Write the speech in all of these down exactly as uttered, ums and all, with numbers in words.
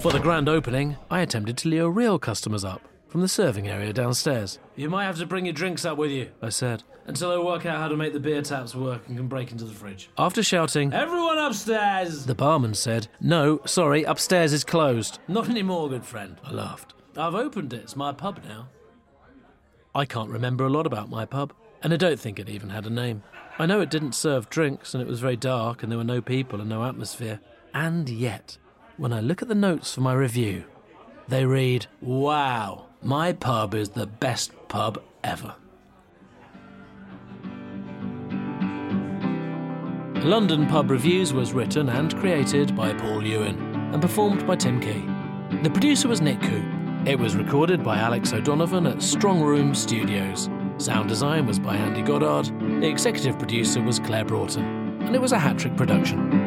For the grand opening, I attempted to lure real customers up from the serving area downstairs. "You might have to bring your drinks up with you," I said, "until I work out how to make the beer taps work and can break into the fridge." After shouting, "Everyone upstairs!" the barman said, "No, sorry, upstairs is closed." "Not anymore, good friend," I laughed. "I've opened it, it's my pub now." I can't remember a lot about my pub, and I don't think it even had a name. I know it didn't serve drinks and it was very dark and there were no people and no atmosphere. And yet, when I look at the notes for my review, they read, "Wow, my pub is the best pub ever." London Pub Reviews was written and created by Paul Ewan and performed by Tim Key. The producer was Nick Koo. It was recorded by Alex O'Donovan at Strongroom Studios. Sound design was by Andy Goddard. The executive producer was Claire Broughton. And it was a Hat Trick production.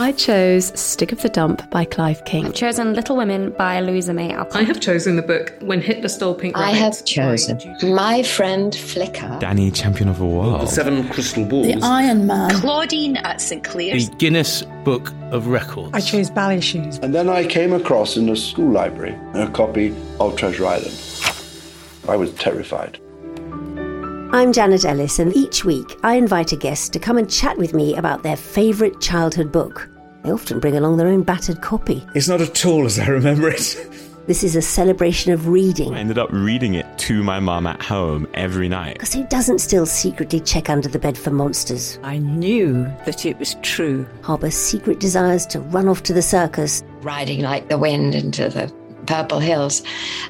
I chose Stick of the Dump by Clive King. I've chosen Little Women by Louisa May Alcott. I have chosen the book When Hitler Stole Pink Rabbit. I have chosen My Friend Flicker. Danny Champion of the World. The Seven Crystal Balls. The Iron Man. Claudine at Saint Clair's. The Guinness Book of Records. I chose Ballet Shoes. And then I came across in the school library a copy of Treasure Island. I was terrified. I'm Janet Ellis, and each week I invite a guest to come and chat with me about their favourite childhood book. They often bring along their own battered copy. It's not at all as I remember it. This is a celebration of reading. I ended up reading it to my mum at home every night. Because who doesn't still secretly check under the bed for monsters? I knew that it was true. Harbour secret desires to run off to the circus. Riding like the wind into the purple hills.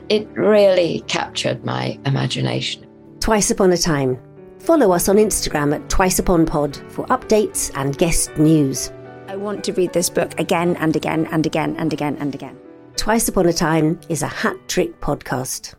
It really captured my imagination. Twice Upon a Time. Follow us on Instagram at twiceuponpod for updates and guest news. I want to read this book again and again and again and again and again. Twice Upon a Time is a Hat Trick podcast.